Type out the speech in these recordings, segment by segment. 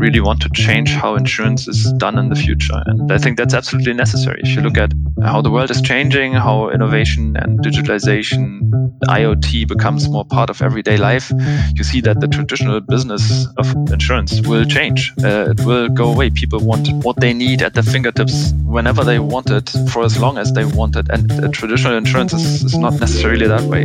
really want to change how insurance is done in the future. And I think that's absolutely necessary. If you look at how the world is changing, how innovation and digitalization, IoT becomes more part of everyday life, you see that the traditional business of insurance will change. It will go away. People want what they need at their fingertips whenever they want it, for as long as they want it. And traditional insurance is not necessarily that way.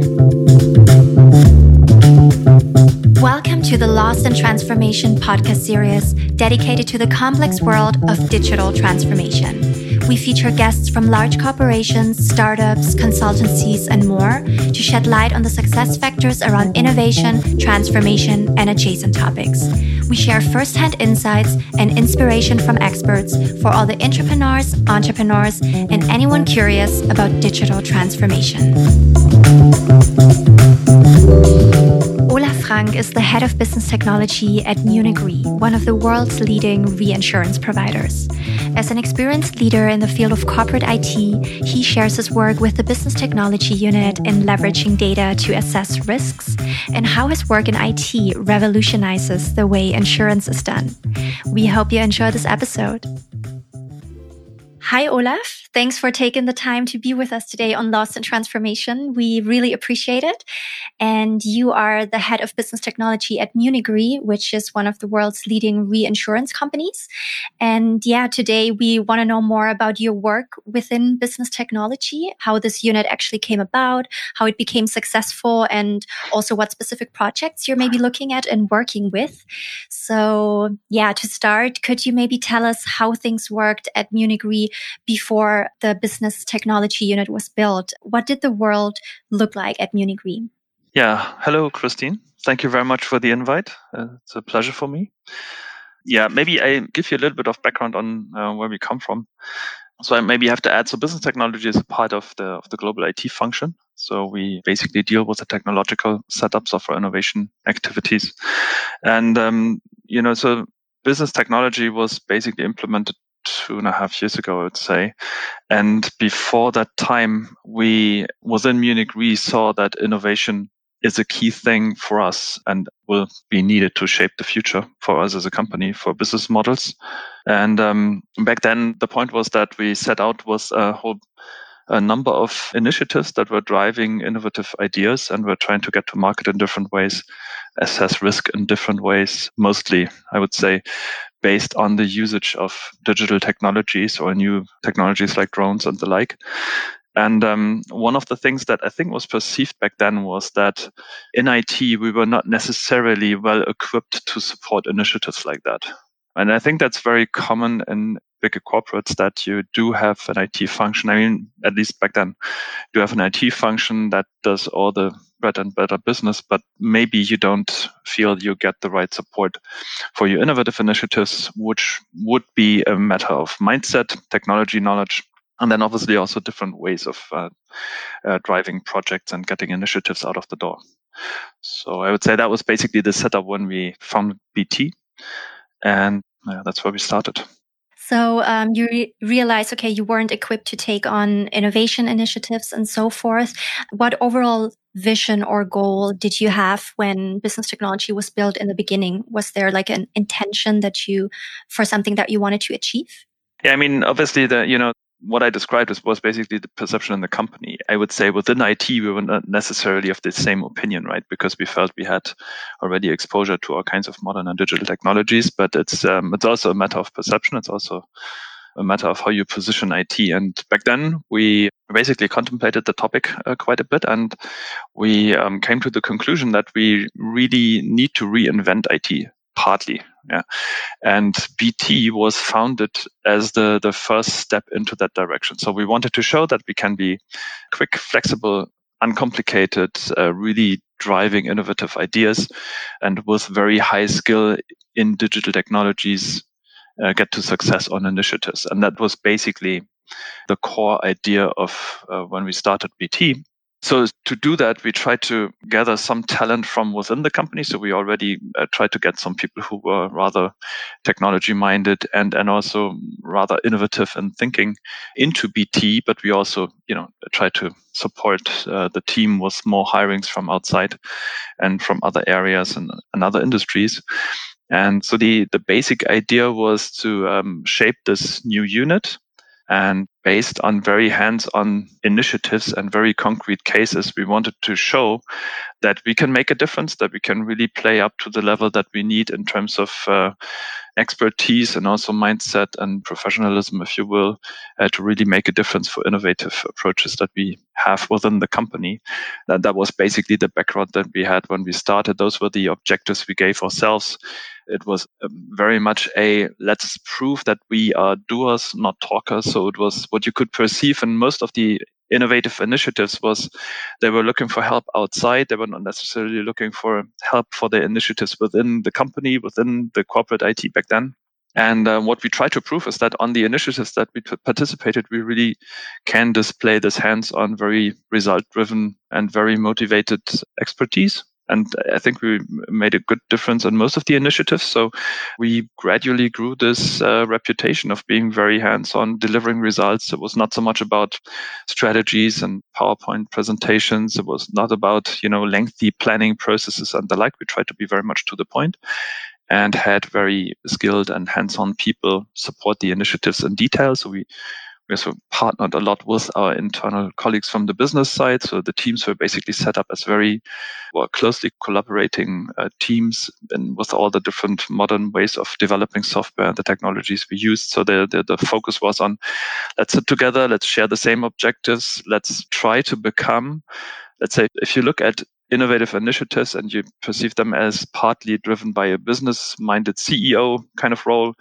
Welcome to the Loss and Transformation podcast series dedicated to the complex world of digital transformation. We feature guests from large corporations, startups, consultancies, and more to shed light on the success factors around innovation, transformation, and adjacent topics. We share firsthand insights and inspiration from experts for all the entrepreneurs, and anyone curious about digital transformation. Olaf Frank is the head of business technology at Munich Re, one of the world's leading reinsurance providers. As an experienced leader in the field of corporate IT, he shares his work with the business technology unit in leveraging data to assess risks and how his work in IT revolutionizes the way insurance is done. We hope you enjoy this episode. Hi, Olaf. Thanks for taking the time to be with us today on Loss and Transformation. We really appreciate it. And you are the head of business technology at Munich Re, which is one of the world's leading reinsurance companies. And today we want to know more about your work within business technology, how this unit actually came about, how it became successful, and also what specific projects you're maybe looking at and working with. So to start, could you maybe tell us how things worked at Munich Re before the business technology unit was built? What did the world look like at Munich Re? Hello, Christine. Thank you very much for the invite. It's a pleasure for me. Maybe I give you a little bit of background on where we come from. So I maybe have to add, so business technology is a part of the global IT function. So we basically deal with the technological setups of our innovation activities. And, so business technology was basically implemented 2.5 years ago, I would say. And before that time, we within Munich Re saw that innovation is a key thing for us and will be needed to shape the future for us as a company, for business models. And back then, the point was that we set out with a number of initiatives that were driving innovative ideas, and we're trying to get to market in different ways, assess risk in different ways, mostly, I would say, based on the usage of digital technologies or new technologies like drones and the like. And one of the things that I think was perceived back then was that in IT, we were not necessarily well equipped to support initiatives like that. And I think that's very common in bigger corporates, that you do have an IT function. I mean, at least back then, you have an IT function that does all the bread and butter business, but maybe you don't feel you get the right support for your innovative initiatives, which would be a matter of mindset, technology knowledge, and then obviously also different ways of driving projects and getting initiatives out of the door. So I would say that was basically the setup when we founded BT. And that's where we started. So you realized, okay, you weren't equipped to take on innovation initiatives and so forth. What overall vision or goal did you have when business technology was built in the beginning? Was there like an intention that you, for something that you wanted to achieve? Yeah, I mean, obviously, what I described was basically the perception in the company. I would say within IT, we were not necessarily of the same opinion, right? Because we felt we had already exposure to all kinds of modern and digital technologies. But it's also a matter of perception. It's also a matter of how you position IT. And back then, we basically contemplated the topic quite a bit. And we came to the conclusion that we really need to reinvent IT. Partly, yeah. And BT was founded as the first step into that direction. So we wanted to show that we can be quick, flexible, uncomplicated, really driving innovative ideas, and with very high skill in digital technologies, get to success on initiatives. And that was basically the core idea of when we started BT. So to do that, we tried to gather some talent from within the company. So we already tried to get some people who were rather technology-minded and also rather innovative in thinking into BT. But we also, tried to support the team with more hirings from outside and from other areas and other industries. And so the basic idea was to shape this new unit. And based on very hands-on initiatives and very concrete cases, we wanted to show that we can make a difference, that we can really play up to the level that we need in terms of expertise and also mindset and professionalism, if you will, to really make a difference for innovative approaches that we have within the company. And that was basically the background that we had when we started. Those were the objectives we gave ourselves. It was very much a let's prove that we are doers, not talkers. So it was what you could perceive in most of the innovative initiatives was they were looking for help outside. They were not necessarily looking for help for their initiatives within the company, within the corporate IT back then. And what we try to prove is that on the initiatives that we participated, we really can display this hands-on, very result-driven and very motivated expertise. And I think we made a good difference on most of the initiatives. So we gradually grew this reputation of being very hands-on, delivering results. It was not so much about strategies and PowerPoint presentations. It was not about, lengthy planning processes and the like. We tried to be very much to the point and had very skilled and hands-on people support the initiatives in detail. So we also partnered a lot with our internal colleagues from the business side. So the teams were basically set up as very closely collaborating teams and with all the different modern ways of developing software and the technologies we used. So the focus was on let's sit together, let's share the same objectives, let's try to become, let's say, if you look at innovative initiatives and you perceive them as partly driven by a business-minded CEO kind of role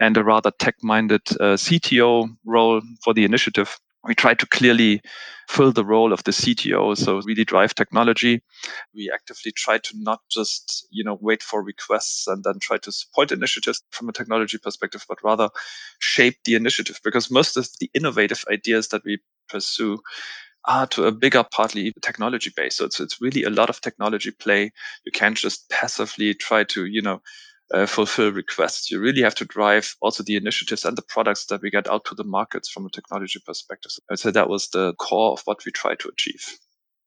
and a rather tech-minded CTO role for the initiative. We try to clearly fill the role of the CTO, so really drive technology. We actively try to not just, wait for requests and then try to support initiatives from a technology perspective, but rather shape the initiative, because most of the innovative ideas that we pursue are to a bigger partly technology base. So it's really a lot of technology play. You can't just passively try to, fulfill requests. You really have to drive also the initiatives and the products that we get out to the markets from a technology perspective. I'd say that was the core of what we try to achieve.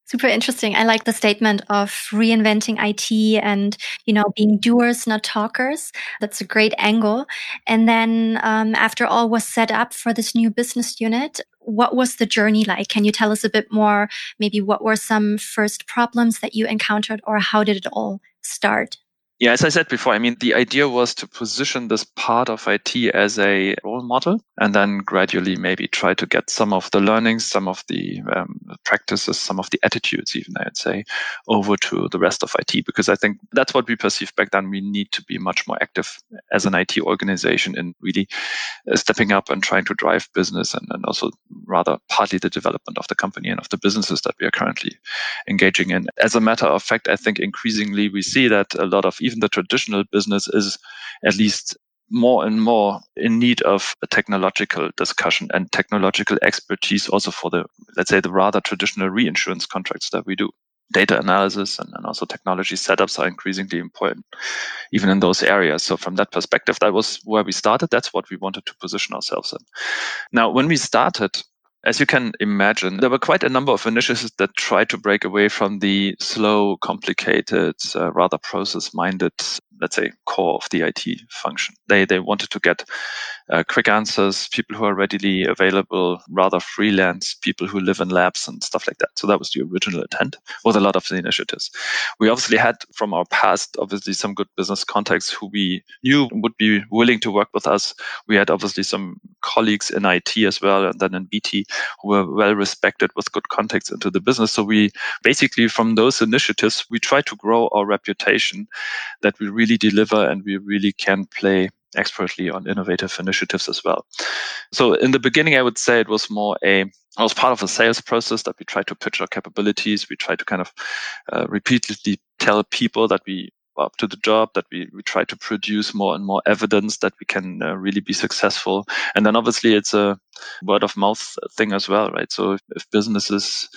Super interesting. I like the statement of reinventing IT and, being doers, not talkers. That's a great angle. And then after all was set up for this new business unit, what was the journey like? Can you tell us a bit more? Maybe what were some first problems that you encountered, or how did it all start? Yeah, as I said before, the idea was to position this part of IT as a role model and then gradually maybe try to get some of the learnings, some of the practices, some of the attitudes even, I'd say, over to the rest of IT, because I think that's what we perceived back then. We need to be much more active as an IT organization in really stepping up and trying to drive business and also rather partly the development of the company and of the businesses that we are currently engaging in. As a matter of fact, I think increasingly we see that a lot of even the traditional business is at least more and more in need of a technological discussion and technological expertise also for the, let's say, the rather traditional reinsurance contracts that we do. Data analysis and also technology setups are increasingly important, even in those areas. So from that perspective, that was where we started. That's what we wanted to position ourselves in. Now, when we started, as you can imagine, there were quite a number of initiatives that tried to break away from the slow, complicated, rather process-minded, let's say, core of the IT function. They wanted to get quick answers, people who are readily available, rather freelance, people who live in labs and stuff like that. So that was the original intent with a lot of the initiatives. We obviously had from our past, some good business contacts who we knew would be willing to work with us. We had obviously some colleagues in IT as well, and then in BT who were well respected with good contacts into the business. So we basically, from those initiatives, we try to grow our reputation that we really deliver and we really can play expertly on innovative initiatives as well. So in the beginning, I would say it was more I was part of a sales process that we tried to pitch our capabilities. We tried to kind of repeatedly tell people that we are up to the job, that we try to produce more and more evidence that we can really be successful. And then obviously it's a word of mouth thing as well, right? So if businesses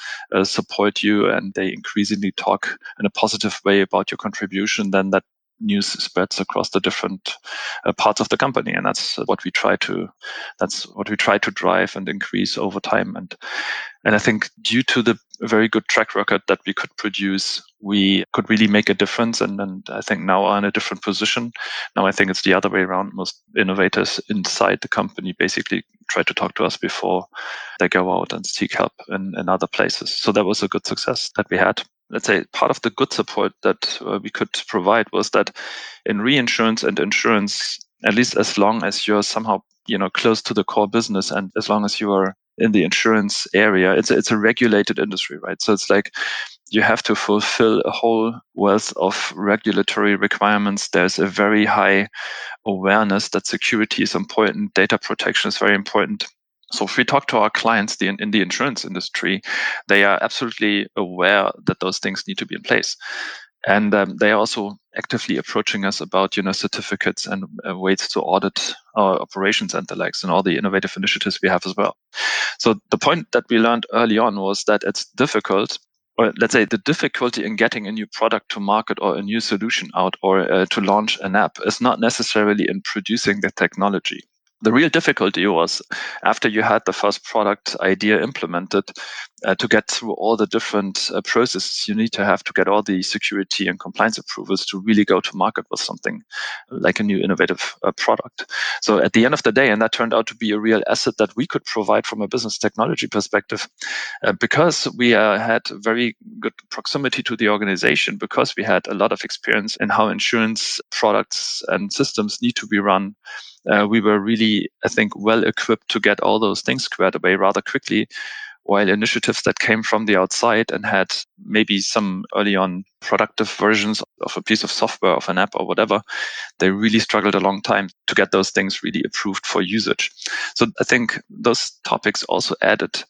support you and they increasingly talk in a positive way about your contribution, then that news spreads across the different parts of the company, and that's what we try to drive and increase over time. And I think due to the very good track record that we could produce, we could really make a difference. And I think now are in a different position. Now I think it's the other way around. Most innovators inside the company basically try to talk to us before they go out and seek help in other places. So that was a good success that we had. Let's say part of the good support that we could provide was that in reinsurance and insurance, at least as long as you're somehow, close to the core business, and as long as you are in the insurance area, it's a regulated industry, right? So it's like you have to fulfill a whole wealth of regulatory requirements. There's a very high awareness that security is important, data protection is very important. So if we talk to our clients in the insurance industry, they are absolutely aware that those things need to be in place. And they are also actively approaching us about, certificates and ways to audit our operations and the likes, and all the innovative initiatives we have as well. So the point that we learned early on was that it's difficult, or let's say the difficulty in getting a new product to market or a new solution out, or to launch an app, is not necessarily in producing the technology. The real difficulty was, after you had the first product idea implemented, to get through all the different processes you need to have to get all the security and compliance approvals to really go to market with something like a new innovative product. So at the end of the day, and that turned out to be a real asset that we could provide from a business technology perspective, because we had very good proximity to the organization, because we had a lot of experience in how insurance products and systems need to be run. We were really, I think, well equipped to get all those things squared away rather quickly, while initiatives that came from the outside and had maybe some early on productive versions of a piece of software, of an app or whatever, they really struggled a long time to get those things really approved for usage. So I think those topics also added.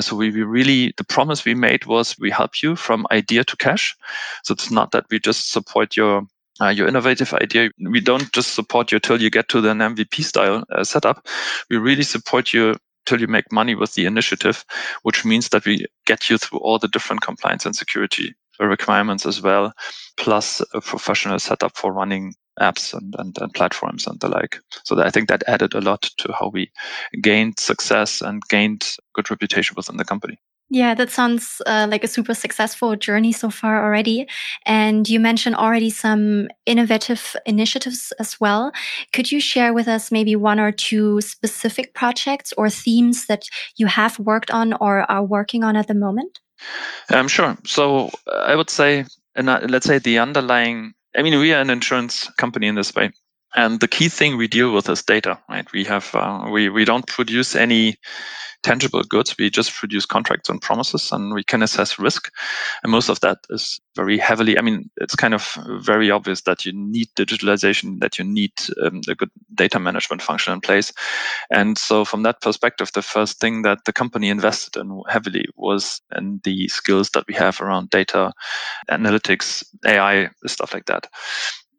So we really, the promise we made was, we help you from idea to cash. So it's not that we just support your innovative idea. We don't just support you till you get to an MVP style setup. We really support you till you make money with the initiative, which means that we get you through all the different compliance and security requirements as well, plus a professional setup for running apps and platforms and the like. So I think that added a lot to how we gained success and gained good reputation within the company. Yeah, that sounds like a super successful journey so far already. And you mentioned already some innovative initiatives as well. Could you share with us maybe one or two specific projects or themes that you have worked on or are working on at the moment? Sure. So I would say, let's say the underlying, we are an insurance company in this way. And the key thing we deal with is data, right? We have, we don't produce any tangible goods. We just produce contracts and promises, and we can assess risk. And most of that is very heavily, it's kind of very obvious that you need digitalization, that you need a good data management function in place. And so from that perspective, the first thing that the company invested in heavily was in the skills that we have around data, analytics, AI, stuff like that.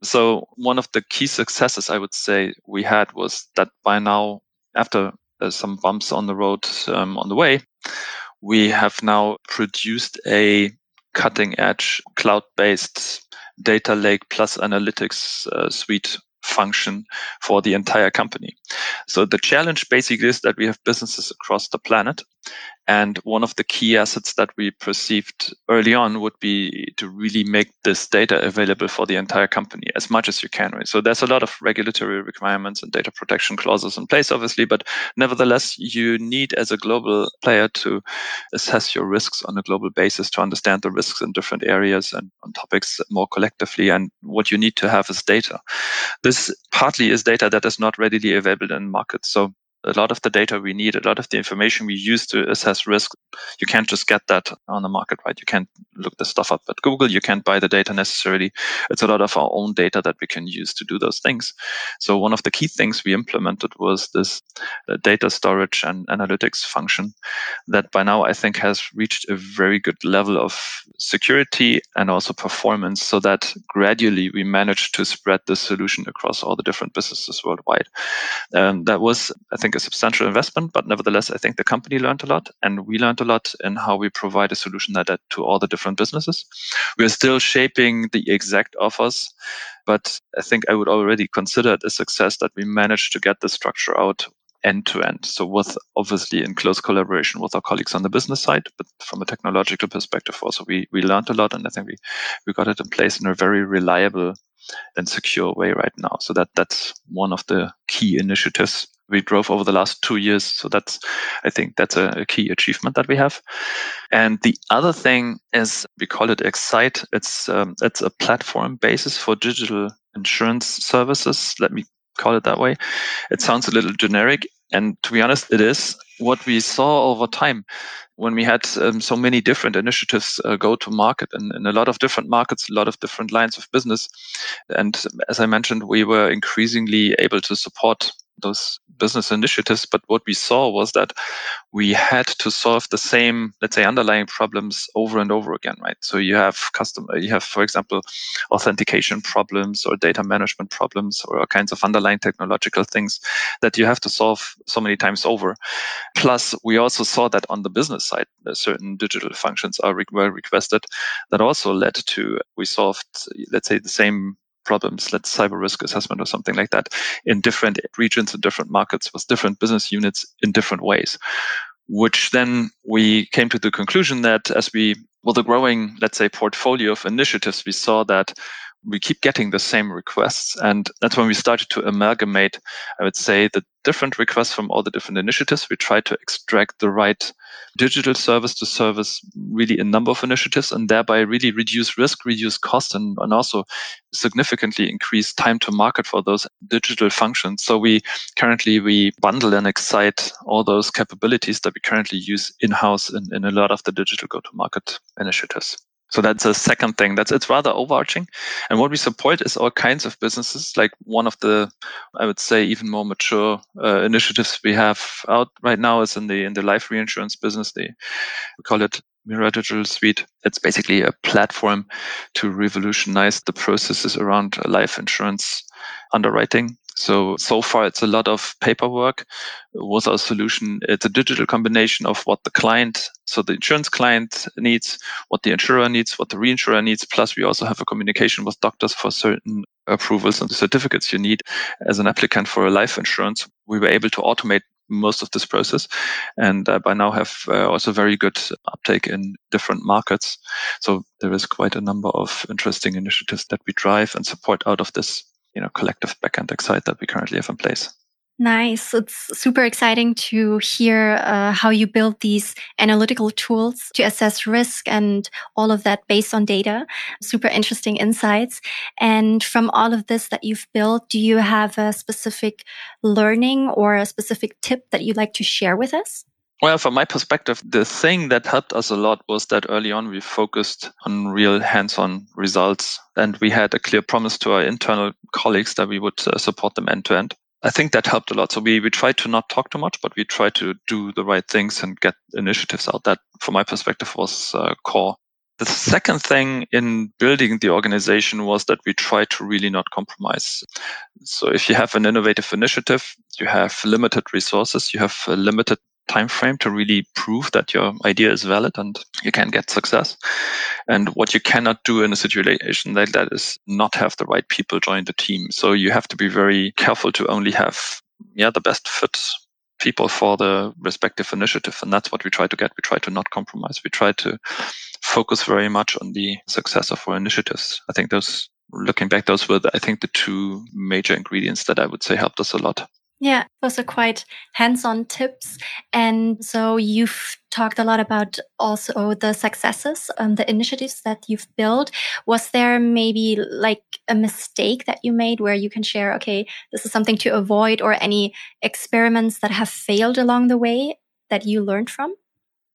So one of the key successes I would say we had was that by now, after some bumps on the road on the way, we have now produced a cutting-edge cloud-based data lake plus analytics suite function for the entire company. So the challenge basically is that we have businesses across the planet. And one of the key assets that we perceived early on would be to really make this data available for the entire company as much as you can. Right? So there's a lot of regulatory requirements and data protection clauses in place, obviously, but nevertheless, you need as a global player to assess your risks on a global basis, to understand the risks in different areas and on topics more collectively. And what you need to have is data. This partly is data that is not readily available in markets. So a lot of the data we need, a lot of the information we use to assess risk, you can't just get that on the market, right? You can't look the stuff up at Google. You can't buy the data necessarily. It's a lot of our own data that we can use to do those things. So one of the key things we implemented was this data storage and analytics function that by now I think has reached a very good level of security and also performance, so that gradually we managed to spread this solution across all the different businesses worldwide. That was, I think, a substantial investment, but nevertheless, I think the company learned a lot and we learned a lot in how we provide a solution like that to all the different businesses. We are still shaping the exact offers, but I think I would already consider it a success that we managed to get the structure out end to end. So with obviously in close collaboration with our colleagues on the business side, but from a technological perspective also, we learned a lot, and I think we got it in place in a very reliable and secure way right now. So that's one of the key initiatives we drove over the last 2 years. So that's a key achievement that we have. And the other thing is we call it Excite. It's a platform basis for digital insurance services. Let me call it that way. It sounds a little generic, and to be honest, it is. What we saw over time when we had so many different initiatives go to market in a lot of different markets, a lot of different lines of business. And as I mentioned, we were increasingly able to support those business initiatives. But what we saw was that we had to solve the same, let's say, underlying problems over and over again, right? So you have, for example, authentication problems or data management problems or all kinds of underlying technological things that you have to solve so many times over. Plus, we also saw that on the business side, certain digital functions were requested that also led to, we solved, let's say, the same problems, let's cyber risk assessment or something like that, in different regions and different markets with different business units in different ways, which then we came to the conclusion that with a growing, let's say, portfolio of initiatives, we saw that we keep getting the same requests. And that's when we started to amalgamate, I would say, the different requests from all the different initiatives. We tried to extract the right digital service to service really a number of initiatives and thereby really reduce risk, reduce cost, and also significantly increase time to market for those digital functions. So we currently bundle and Excite all those capabilities that we currently use in-house in a lot of the digital go-to-market initiatives. So that's a second thing. It's rather overarching. And what we support is all kinds of businesses. Like one of the, I would say, even more mature initiatives we have out right now is in the life reinsurance business. We call it Mira Digital Suite. It's basically a platform to revolutionize the processes around life insurance underwriting. So far, it's a lot of paperwork. With our solution, it's a digital combination of what the client, so the insurance client needs, what the insurer needs, what the reinsurer needs. Plus, we also have a communication with doctors for certain approvals and the certificates you need as an applicant for a life insurance. We were able to automate most of this process, and by now have also very good uptake in different markets. So there is quite a number of interesting initiatives that we drive and support out of this collective backend Excite that we currently have in place. Nice. It's super exciting to hear how you build these analytical tools to assess risk and all of that based on data. Super interesting insights. And from all of this that you've built, do you have a specific learning or a specific tip that you'd like to share with us? Well, from my perspective, the thing that helped us a lot was that early on we focused on real hands-on results, and we had a clear promise to our internal colleagues that we would support them end-to-end. I think that helped a lot. So we tried to not talk too much, but we tried to do the right things and get initiatives out. That, from my perspective, was core. The second thing in building the organization was that we tried to really not compromise. So if you have an innovative initiative, you have limited resources, you have a limited time frame to really prove that your idea is valid and you can get success. And what you cannot do in a situation like that is not have the right people join the team. So you have to be very careful to only have the best fit people for the respective initiative. And that's what we try to get. We try to not compromise. We try to focus very much on the success of our initiatives. I think those were, I think, the two major ingredients that I would say helped us a lot. Yeah, those are quite hands-on tips. And so you've talked a lot about also the successes, the initiatives that you've built. Was there maybe like a mistake that you made where you can share, okay, this is something to avoid, or any experiments that have failed along the way that you learned from?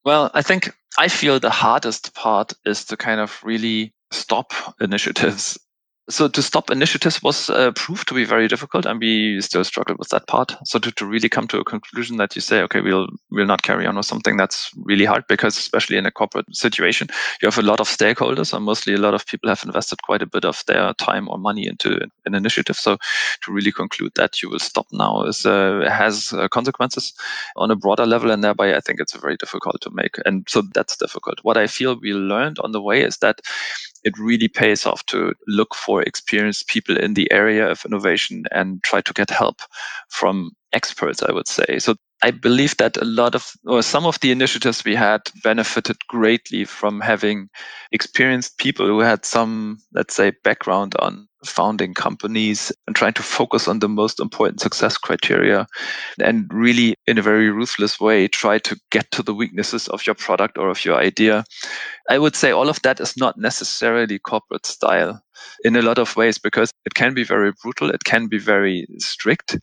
Well, I feel the hardest part is to kind of really stop initiatives. So to stop initiatives was proved to be very difficult, and we still struggle with that part. So to really come to a conclusion that you say, okay, we'll not carry on with something, that's really hard, because especially in a corporate situation, you have a lot of stakeholders, and mostly a lot of people have invested quite a bit of their time or money into an initiative. So to really conclude that you will stop now has consequences on a broader level, and thereby I think it's very difficult to make. And so that's difficult. What I feel we learned on the way is that it really pays off to look for experienced people in the area of innovation and try to get help from experts, I would say. So I believe that some of the initiatives we had benefited greatly from having experienced people who had some, let's say, background on founding companies and trying to focus on the most important success criteria, and really in a very ruthless way try to get to the weaknesses of your product or of your idea. I would say all of that is not necessarily corporate style in a lot of ways, because it can be very brutal, it can be very strict,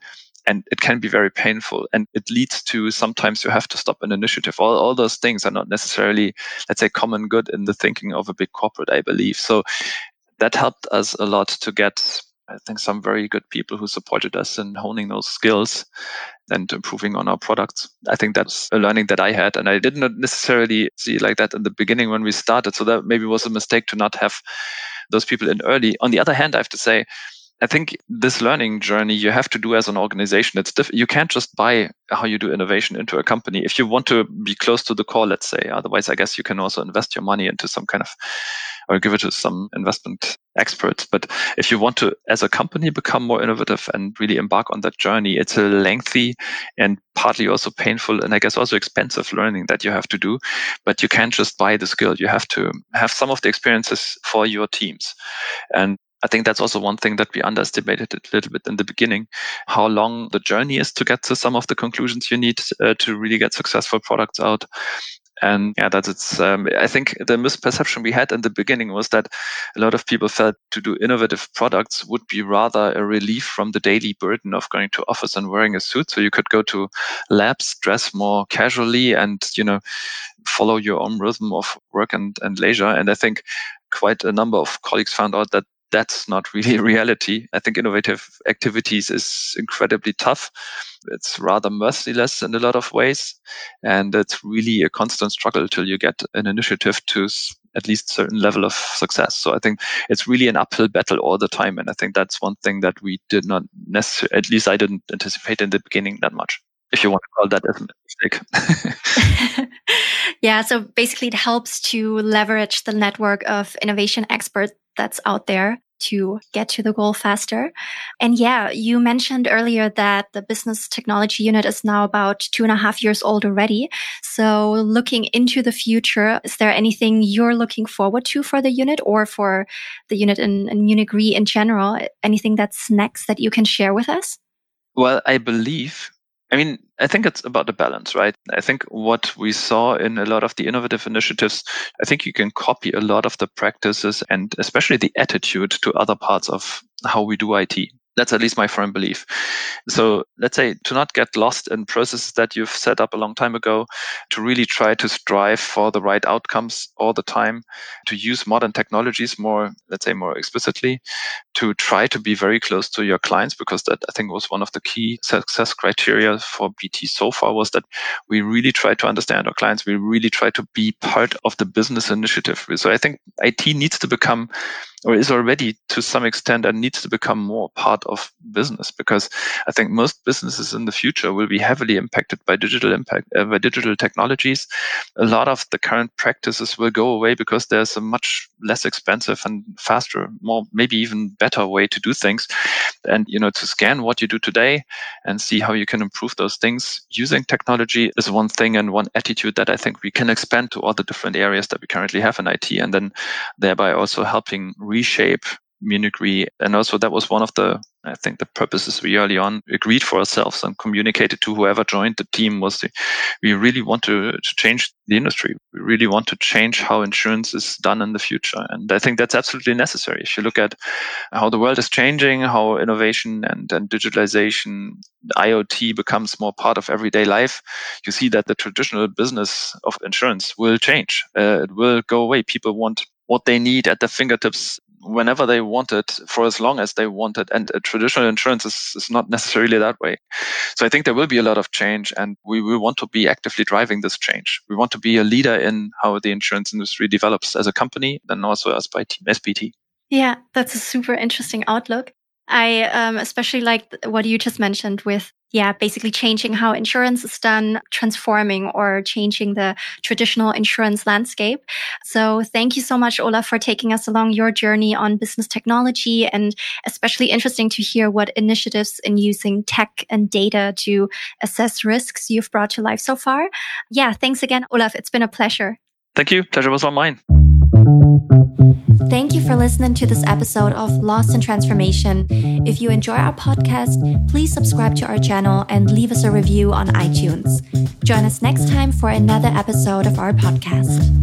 and it can be very painful. And it leads to sometimes you have to stop an initiative. All those things are not necessarily, let's say, common good in the thinking of a big corporate, I believe. So that helped us a lot to get, I think, some very good people who supported us in honing those skills and improving on our products. I think that's a learning that I had, and I did not necessarily see like that in the beginning when we started. So that maybe was a mistake to not have those people in early. On the other hand, I have to say, I think this learning journey you have to do as an organization. It's you can't just buy how you do innovation into a company if you want to be close to the core, let's say. Otherwise, I guess you can also invest your money into some kind of, or give it to some investment experts. But if you want to, as a company, become more innovative and really embark on that journey, it's a lengthy and partly also painful and I guess also expensive learning that you have to do. But you can't just buy the skill. You have to have some of the experiences for your teams. And I think that's also one thing that we underestimated a little bit in the beginning, how long the journey is to get to some of the conclusions you need to really get successful products out. And yeah, I think the misperception we had in the beginning was that a lot of people felt to do innovative products would be rather a relief from the daily burden of going to office and wearing a suit. So you could go to labs, dress more casually and, follow your own rhythm of work and leisure. And I think quite a number of colleagues found out that that's not really reality. I think innovative activities is incredibly tough. It's rather merciless in a lot of ways. And it's really a constant struggle till you get an initiative to at least a certain level of success. So I think it's really an uphill battle all the time. And I think that's one thing that we did not necessarily, at least I didn't anticipate in the beginning that much, if you want to call that as a mistake. Yeah, so basically it helps to leverage the network of innovation experts that's out there to get to the goal faster. And yeah, you mentioned earlier that the business technology unit is now about 2.5 years old already. So looking into the future, is there anything you're looking forward to for the unit or for the unit in Munich Re in general? Anything that's next that you can share with us? Well, I think it's about the balance, right? I think what we saw in a lot of the innovative initiatives, I think you can copy a lot of the practices and especially the attitude to other parts of how we do IT. That's at least my firm belief. So let's say to not get lost in processes that you've set up a long time ago, to really try to strive for the right outcomes all the time, to use modern technologies more, let's say more explicitly, to try to be very close to your clients, because that I think was one of the key success criteria for BT so far, was that we really try to understand our clients. We really try to be part of the business initiative. So I think IT needs to become, or is already to some extent and needs to become more part of business, because I think most businesses in the future will be heavily impacted by by digital technologies. A lot of the current practices will go away because there's a much less expensive and faster, more maybe even better way to do things. And, to scan what you do today and see how you can improve those things using technology is one thing and one attitude that I think we can expand to all the different areas that we currently have in IT, and then thereby also helping reshape Munich Re. And also that was one of the purposes we early on agreed for ourselves and communicated to whoever joined the team was we really want to change the industry. We really want to change how insurance is done in the future. And I think that's absolutely necessary. If you look at how the world is changing, how innovation and digitalization, IoT becomes more part of everyday life, you see that the traditional business of insurance will change. It will go away. People want what they need at their fingertips whenever they wanted, for as long as they wanted. And traditional insurance is not necessarily that way. So I think there will be a lot of change, and we want to be actively driving this change. We want to be a leader in how the insurance industry develops as a company and also as by Team SBT. Yeah, that's a super interesting outlook. I especially liked what you just mentioned with, basically changing how insurance is done, transforming or changing the traditional insurance landscape. So thank you so much, Olaf, for taking us along your journey on business technology, and especially interesting to hear what initiatives in using tech and data to assess risks you've brought to life so far. Yeah, thanks again, Olaf. It's been a pleasure. Thank you. Pleasure was all mine. Thank you for listening to this episode of Lost in Transformation. If you enjoy our podcast, please subscribe to our channel and leave us a review on iTunes. Join us next time for another episode of our podcast.